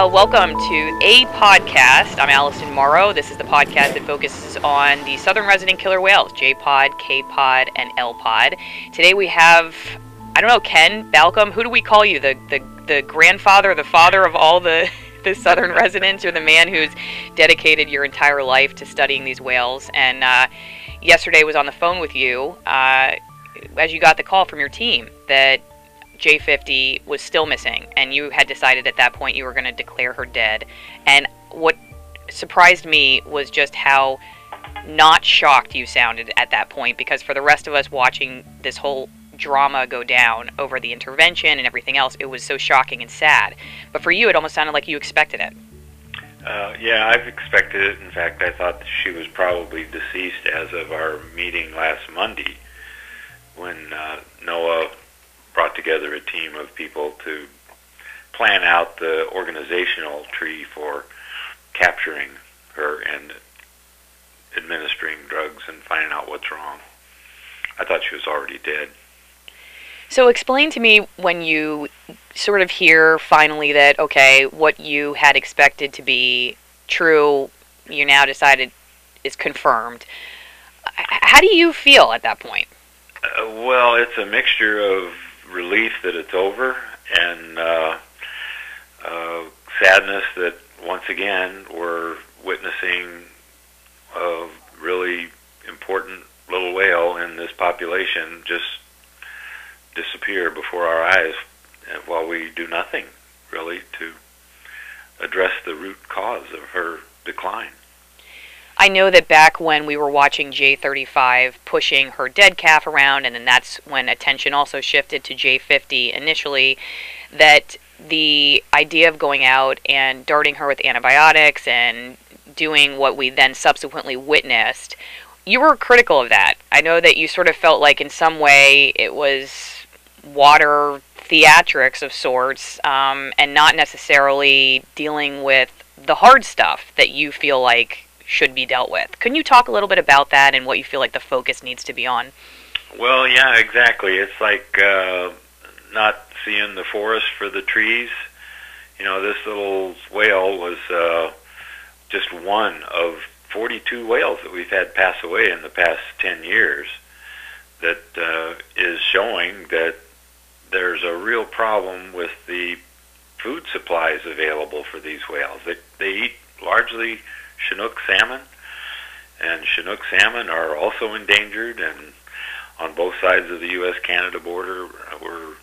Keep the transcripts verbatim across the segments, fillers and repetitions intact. Well, welcome to a podcast. I'm Allison Morrow. This is the podcast that focuses on the southern resident killer whales, J-Pod, K-Pod, and L-Pod. Today we have, I don't know, Ken Balcomb. Who do we call you? The the, the grandfather, the father of all the, the southern residents, or the man who's dedicated your entire life to studying these whales? And uh, yesterday was on the phone with you uh, as you got the call from your team that J fifty was still missing, and you had decided at that point you were going to declare her dead. And what surprised me was just how not shocked you sounded at that point, because for the rest of us watching this whole drama go down over the intervention and everything else, it was so shocking and sad. But for you, it almost sounded like you expected it. Uh, yeah, I've expected it. In fact, I thought she was probably deceased as of our meeting last Monday when uh, Noah brought together a team of people to plan out the organizational tree for capturing her and administering drugs and finding out what's wrong. I thought she was already dead. So explain to me, when you sort of hear finally that, okay, what you had expected to be true, you now decided is confirmed, how do you feel at that point? Uh, well, it's a mixture of relief that it's over and uh, uh, sadness that once again we're witnessing a really important little whale in this population just disappear before our eyes while we do nothing really to address the root cause of her decline. I know that back when we were watching J thirty-five pushing her dead calf around, and then that's when attention also shifted to J fifty initially, that the idea of going out and darting her with antibiotics and doing what we then subsequently witnessed, you were critical of that. I know that you sort of felt like in some way it was water theatrics of sorts, um, and not necessarily dealing with the hard stuff that you feel like should be dealt with. Can you talk a little bit about that and what you feel like the focus needs to be on? Well, yeah, exactly. It's like uh, not seeing the forest for the trees. You know, this little whale was uh, just one of forty-two whales that we've had pass away in the past ten years. That uh, is showing that there's a real problem with the food supplies available for these whales. They, they eat largely Chinook salmon, and Chinook salmon are also endangered, and on both sides of the U S Canada border we're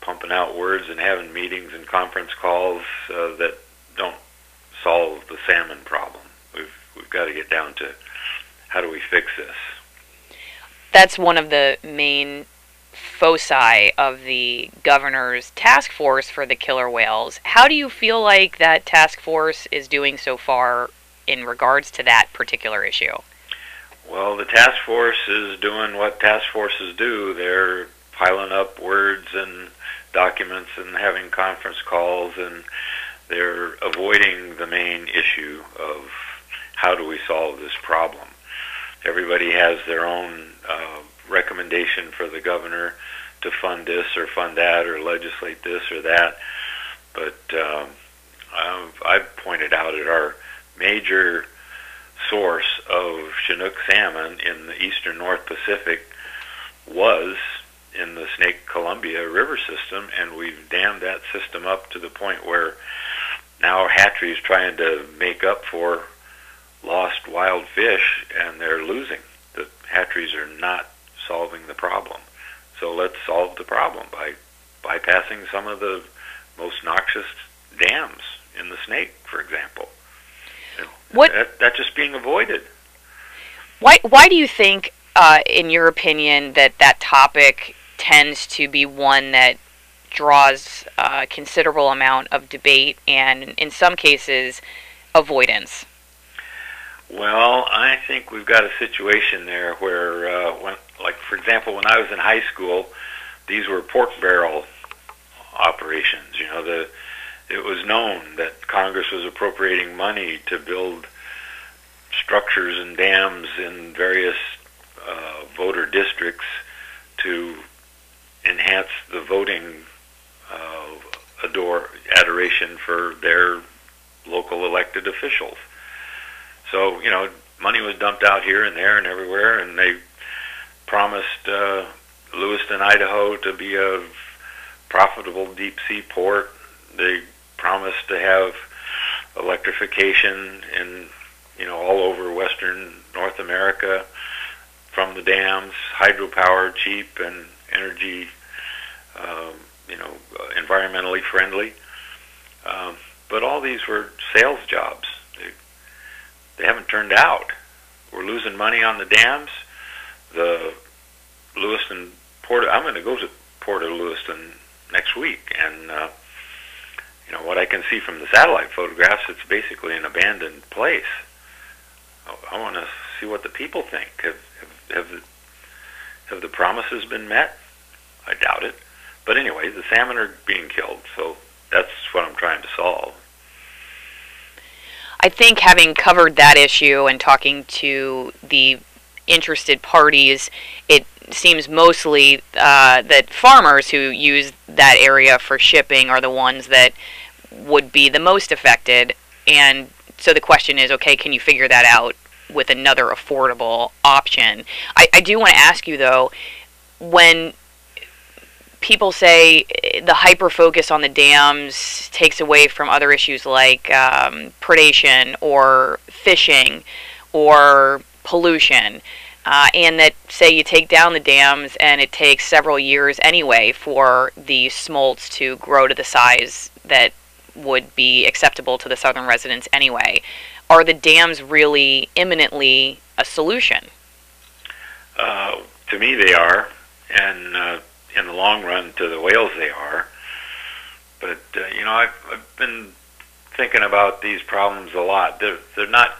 pumping out words and having meetings and conference calls uh, that don't solve the salmon problem. We've, we've got to get down to how do we fix this. That's one of the main foci of the governor's task force for the killer whales. How do you feel like that task force is doing so far in regards to that particular issue? Well, the task force is doing what task forces do. They're piling up words and documents and having conference calls, and they're avoiding the main issue of how do we solve this problem. Everybody has their own uh, recommendation for the governor to fund this or fund that or legislate this or that. But um, I've, I've pointed out that our major source of Chinook salmon in the eastern North Pacific was in the Snake Columbia River system, and we've dammed that system up to the point where now hatcheries trying to make up for lost wild fish, and they're losing. The hatcheries are not solving the problem. So let's solve the problem by bypassing some of the most noxious dams in the Snake, for example. What? That, that's just being avoided. Why, why do you think, uh, in your opinion, that that topic tends to be one that draws a considerable amount of debate and, in some cases, avoidance? Well, I think we've got a situation there where, uh, when, like, for example, when I was in high school, these were pork barrel operations. You know, the, it was known that Congress was appropriating money to build structures and dams in various uh, voter districts to enhance the voting uh, ador- adoration consideration for their local elected officials. So, you know, money was dumped out here and there and everywhere, and they promised uh, Lewiston, Idaho to be a profitable deep-sea port. They promised to have electrification in, you know, all over western North America from the dams, hydropower, cheap, and energy, um, you know, environmentally friendly. Um, but all these were sales jobs. They, they haven't turned out. We're losing money on the dams. The Lewiston Port, I'm going to go to Port of Lewiston next week, and uh, you know what I can see from the satellite photographs, it's basically an abandoned place. I, I want to see what the people think. Have, have, have, the, have the promises been met? I doubt it. But anyway, the salmon are being killed, so that's what I'm trying to solve. I think having covered that issue and talking to the interested parties, it seems mostly uh, that farmers who use that area for shipping are the ones that would be the most affected. And so the question is, okay, can you figure that out with another affordable option? I, I do want to ask you, though, when people say the hyper-focus on the dams takes away from other issues like um, predation or fishing or pollution, uh, and that, say, you take down the dams and it takes several years anyway for the smolts to grow to the size that would be acceptable to the southern residents anyway. Are the dams really imminently a solution? Uh, to me, they are, and uh, in the long run, to the whales, they are. But, uh, you know, I've, I've been thinking about these problems a lot. They're, they're not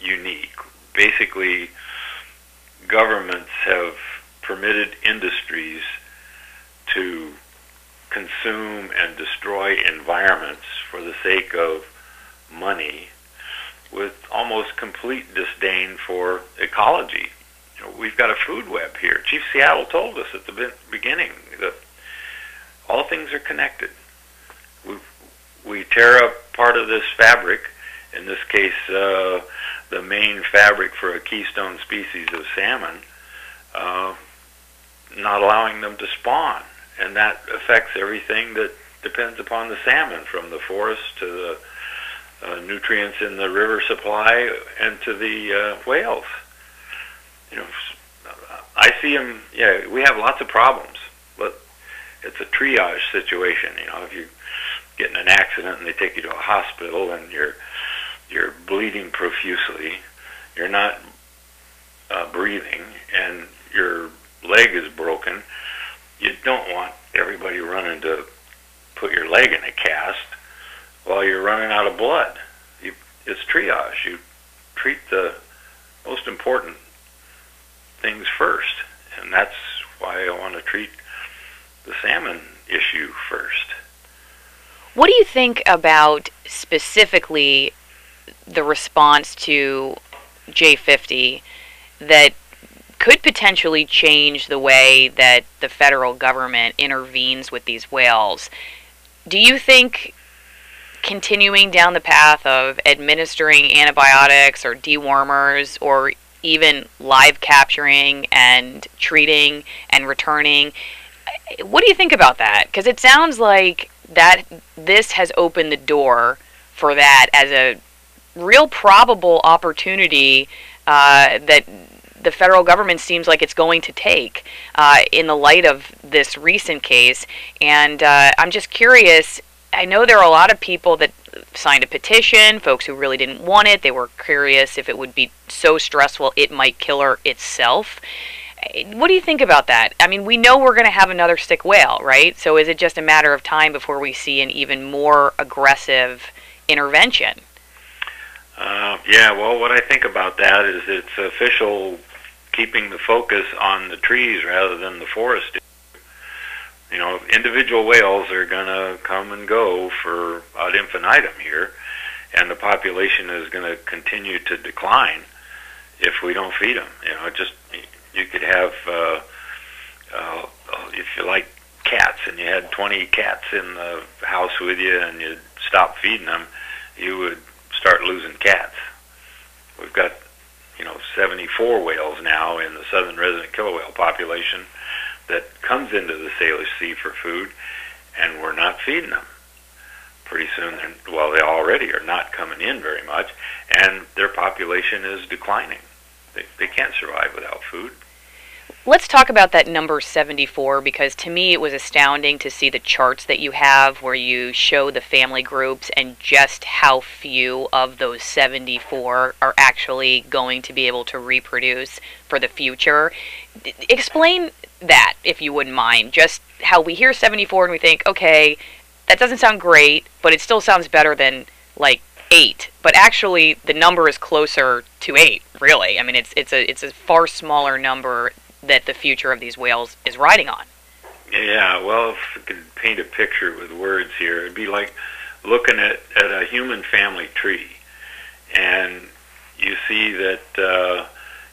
unique. Basically, governments have permitted industries to consume and destroy environments for the sake of money, with almost complete disdain for ecology. You know, we've got a food web here. Chief Seattle told us at the beginning that all things are connected. We, we tear up part of this fabric, in this case, uh, the main fabric for a keystone species of salmon, uh, not allowing them to spawn. And that affects everything that depends upon the salmon, from the forest to the uh, nutrients in the river supply and to the uh, whales. You know, I see them, yeah, we have lots of problems, but it's a triage situation. You know, if you get in an accident and they take you to a hospital and you're you're bleeding profusely, you're not uh, breathing, and your leg is broken, you don't want everybody running to put your leg in a cast while you're running out of blood. You, it's triage. You treat the most important things first, and that's why I want to treat the salmon issue first. What do you think about specifically the response to J fifty that could potentially change the way that the federal government intervenes with these whales? Do you think continuing down the path of administering antibiotics or dewormers or even live capturing and treating and returning, what do you think about that? Because it sounds like that this has opened the door for that as a real probable opportunity uh, that the federal government seems like it's going to take uh, in the light of this recent case. And uh, I'm just curious, I know there are a lot of people that signed a petition, folks who really didn't want it. They were curious if it would be so stressful it might kill her itself. What do you think about that? I mean, we know we're going to have another sick whale, right? So is it just a matter of time before we see an even more aggressive intervention? Uh, yeah, well, what I think about that is it's official keeping the focus on the trees rather than the forest. You know, individual whales are going to come and go for ad infinitum here, and the population is going to continue to decline if we don't feed them. You know, just you could have, uh, uh, if you like cats, and you had twenty cats in the house with you and you stop feeding them, you would start losing cats. We've got, you know, seventy-four whales now in the southern resident killer whale population that comes into the Salish Sea for food, and we're not feeding them. Pretty soon, well, they already are not coming in very much, and their population is declining. They, they can't survive without food. Let's talk about that number seventy-four, because to me it was astounding to see the charts that you have where you show the family groups and just how few of those seventy-four are actually going to be able to reproduce for the future. D- explain that, if you wouldn't mind, just how we hear seventy-four and we think, okay, that doesn't sound great, but it still sounds better than, like, eight. But actually, the number is closer to eight, really. I mean, it's it's a it's a far smaller number that the future of these whales is riding on. Yeah, well, if we could paint a picture with words here, it'd be like looking at, at a human family tree, and you see that, uh,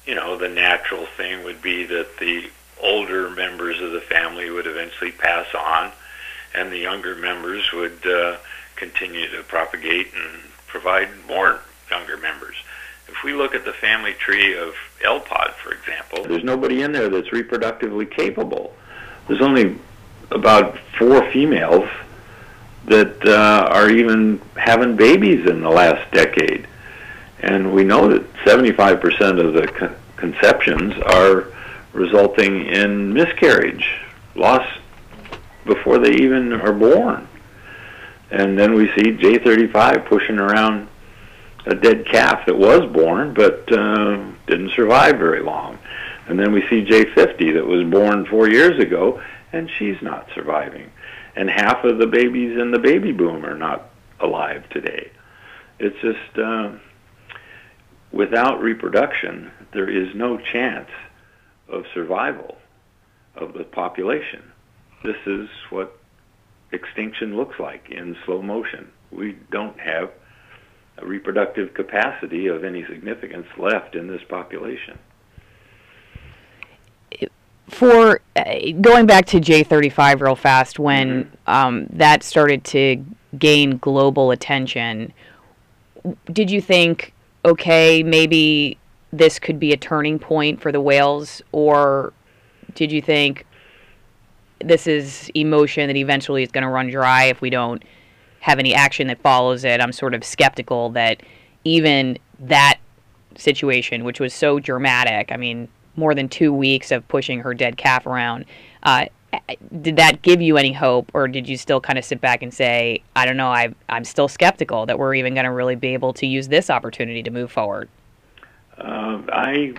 you know, the natural thing would be that the older members of the family would eventually pass on, and the younger members would uh, continue to propagate and provide more younger members. If we look at the family tree of L-Pod, for example, there's nobody in there that's reproductively capable. There's only about four females that uh, are even having babies in the last decade. And we know that seventy-five percent of the con- conceptions are resulting in miscarriage, loss before they even are born. And then we see J thirty-five pushing around a dead calf that was born but uh, didn't survive very long. And then we see J fifty that was born four years ago, and she's not surviving. And half of the babies in the baby boom are not alive today. It's just, uh, without reproduction, there is no chance of survival of the population. This is what extinction looks like in slow motion. We don't have a reproductive capacity of any significance left in this population. For uh, going back to J thirty-five real fast, when mm-hmm. um, that started to gain global attention, did you think, okay, maybe this could be a turning point for the whales, or did you think this is emotion that eventually is going to run dry if we don't have any action that follows it? I'm sort of skeptical that even that situation, which was so dramatic, I mean, more than two weeks of pushing her dead calf around, uh, did that give you any hope, or did you still kind of sit back and say, I don't know, I've, I'm still skeptical that we're even going to really be able to use this opportunity to move forward? Uh, I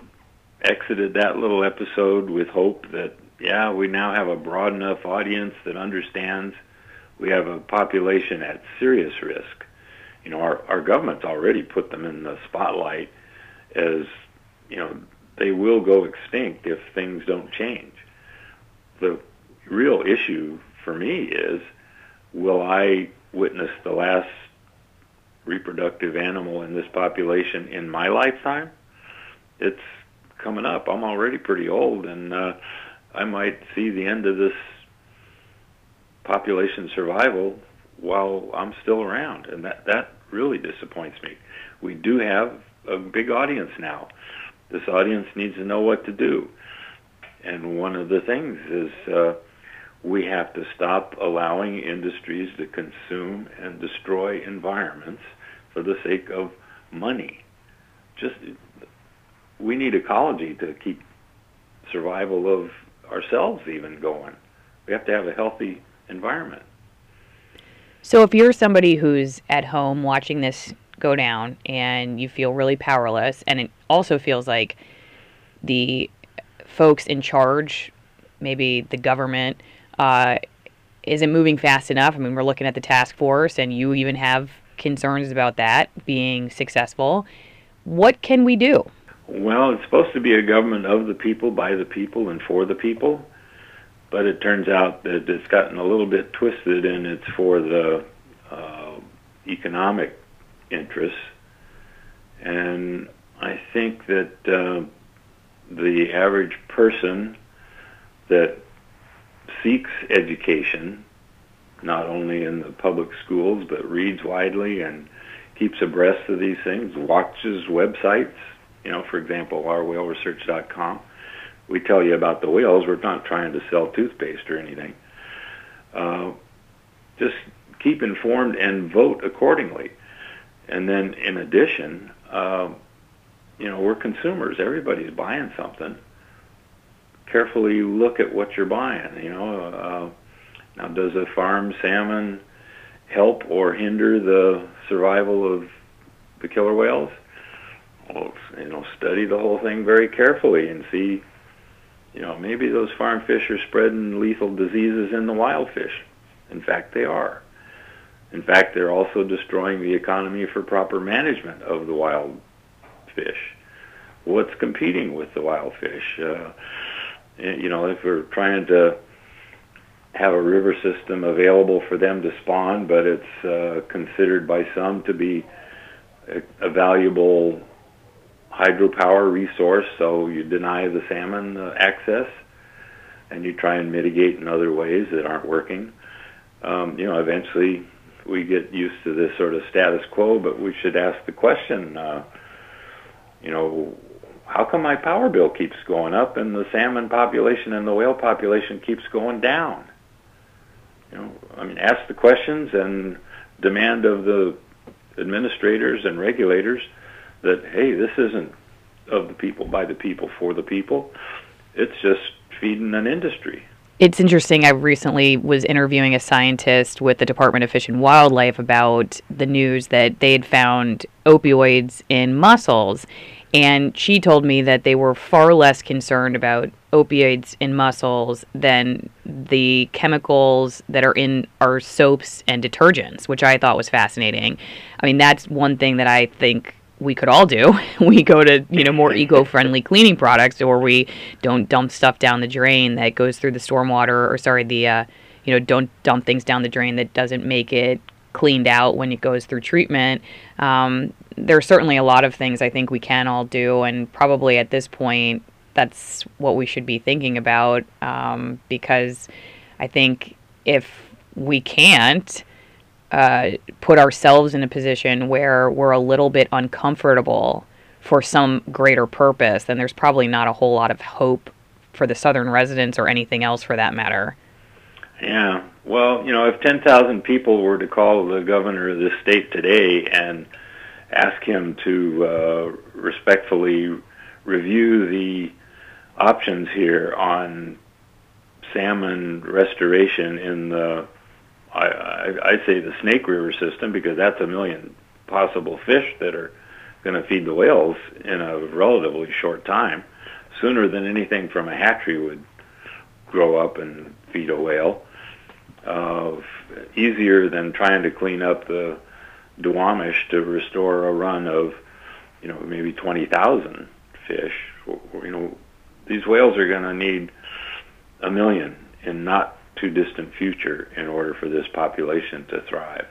exited that little episode with hope that, yeah, we now have a broad enough audience that understands we have a population at serious risk. You know, our, our government's already put them in the spotlight as, you know, they will go extinct if things don't change. The real issue for me is, will I witness the last reproductive animal in this population in my lifetime? It's coming up. I'm already pretty old, and uh, I might see the end of this population survival while I'm still around, and that that really disappoints me. We do have a big audience now. This audience needs to know what to do, and one of the things is uh, we have to stop allowing industries to consume and destroy environments for the sake of money. Just, we need ecology to keep survival of ourselves even going. We have to have a healthy environment. So if you're somebody who's at home watching this go down and you feel really powerless, and it also feels like the folks in charge, maybe the government, uh, isn't moving fast enough. I mean, we're looking at the task force, and you even have concerns about that being successful. What can we do? Well, it's supposed to be a government of the people, by the people, and for the people. But it turns out that it's gotten a little bit twisted, and it's for the uh, economic interests. And I think that uh, the average person that seeks education not only in the public schools, but reads widely and keeps abreast of these things, watches websites. You know, for example, our whale research dot com. We tell you about the whales. We're not trying to sell toothpaste or anything. Uh, just keep informed and vote accordingly. And then, in addition, uh, you know, we're consumers. Everybody's buying something. Carefully look at what you're buying. You know, uh, now does a farmed salmon help or hinder the survival of the killer whales? Well, you know, study the whole thing very carefully and see. You know, maybe those farm fish are spreading lethal diseases in the wild fish. In fact, they are. In fact, they're also destroying the economy for proper management of the wild fish. What's competing with the wild fish? Uh, you know, if we're trying to have a river system available for them to spawn, but it's uh, considered by some to be a, a valuable hydropower resource, so you deny the salmon uh, access, and you try and mitigate in other ways that aren't working. Um, you know, eventually we get used to this sort of status quo, but we should ask the question, uh, you know, how come my power bill keeps going up and the salmon population and the whale population keeps going down? You know, I mean, ask the questions and demand of the administrators and regulators that, hey, this isn't of the people, by the people, for the people. It's just feeding an industry. It's interesting. I recently was interviewing a scientist with the Department of Fish and Wildlife about the news that they had found opioids in mussels. And she told me that they were far less concerned about opioids in mussels than the chemicals that are in our soaps and detergents, which I thought was fascinating. I mean, that's one thing that I think we could all do. We go to, you know, more eco-friendly cleaning products, or we don't dump stuff down the drain that goes through the stormwater, or sorry, the, uh, you know, don't dump things down the drain that doesn't make it cleaned out when it goes through treatment. Um, there are certainly a lot of things I think we can all do, and probably at this point, that's what we should be thinking about, um, because I think if we can't Uh, put ourselves in a position where we're a little bit uncomfortable for some greater purpose, then there's probably not a whole lot of hope for the southern residents or anything else for that matter. Yeah. Well, you know, if ten thousand people were to call the governor of this state today and ask him to uh, respectfully review the options here on salmon restoration in the I, I, I say the Snake River system, because that's a million possible fish that are going to feed the whales in a relatively short time, sooner than anything from a hatchery would grow up and feed a whale. Uh, easier than trying to clean up the Duwamish to restore a run of, you know, maybe twenty thousand fish. You know, these whales are going to need a million and not too distant future in order for this population to thrive.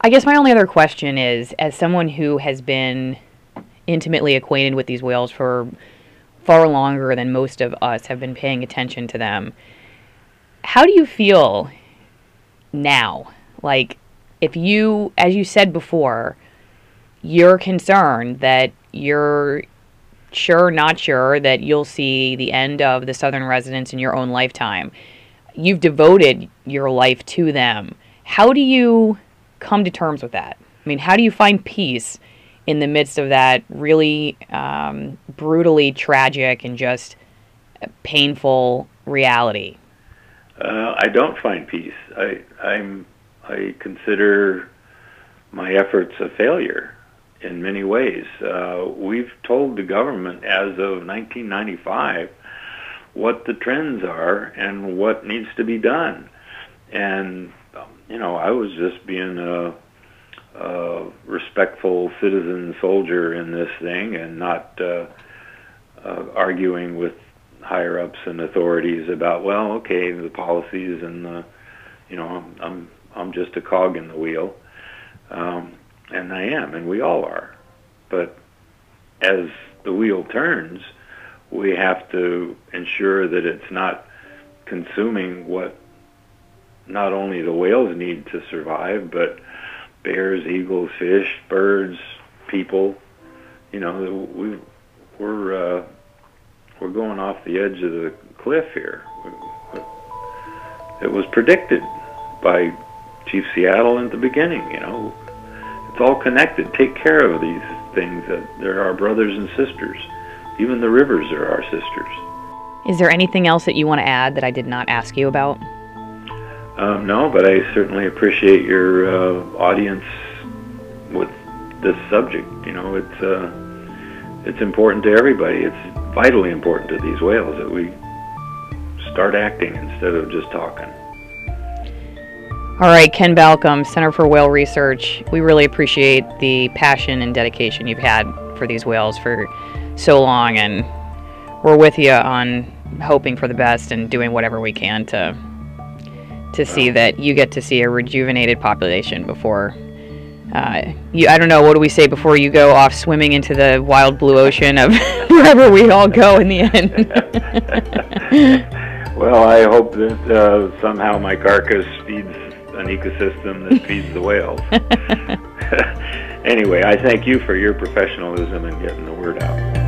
I guess my only other question is, as someone who has been intimately acquainted with these whales for far longer than most of us have been paying attention to them, how do you feel now? Like, if you, as you said before, you're concerned that you're sure not sure that you'll see the end of the southern residents in your own lifetime. You've devoted your life to them. How do you come to terms with that? I mean, how do you find peace in the midst of that really um, brutally tragic and just painful reality? Uh, I don't find peace. I, I'm, I consider my efforts a failure in many ways. Uh, we've told the government as of nineteen ninety-five what the trends are and what needs to be done. And, you know, I was just being a, a respectful citizen soldier in this thing and not uh, uh, arguing with higher-ups and authorities about, well, okay, the policies and the, you know, I'm, I'm, I'm just a cog in the wheel. Um, and I am, and we all are. But as the wheel turns, we have to ensure that it's not consuming what not only the whales need to survive, but bears, eagles, fish, birds, people. You know, we we're uh, we're going off the edge of the cliff here. It was predicted by Chief Seattle at the beginning. You know, it's all connected. Take care of these things. That they're our brothers and sisters. Even the rivers are our sisters. Is there anything else that you want to add that I did not ask you about? Um, no, but I certainly appreciate your uh, audience with this subject. You know, it's uh, it's important to everybody. It's vitally important to these whales that we start acting instead of just talking. All right, Ken Balcomb, Center for Whale Research. We really appreciate the passion and dedication you've had for these whales for so long, and we're with you on hoping for the best and doing whatever we can to to see wow. that you get to see a rejuvenated population before uh, you, I don't know, what do we say before you go off swimming into the wild blue ocean of wherever we all go in the end? Well, I hope that uh, somehow my carcass feeds an ecosystem that feeds the whales. Anyway, I thank you for your professionalism in getting the word out.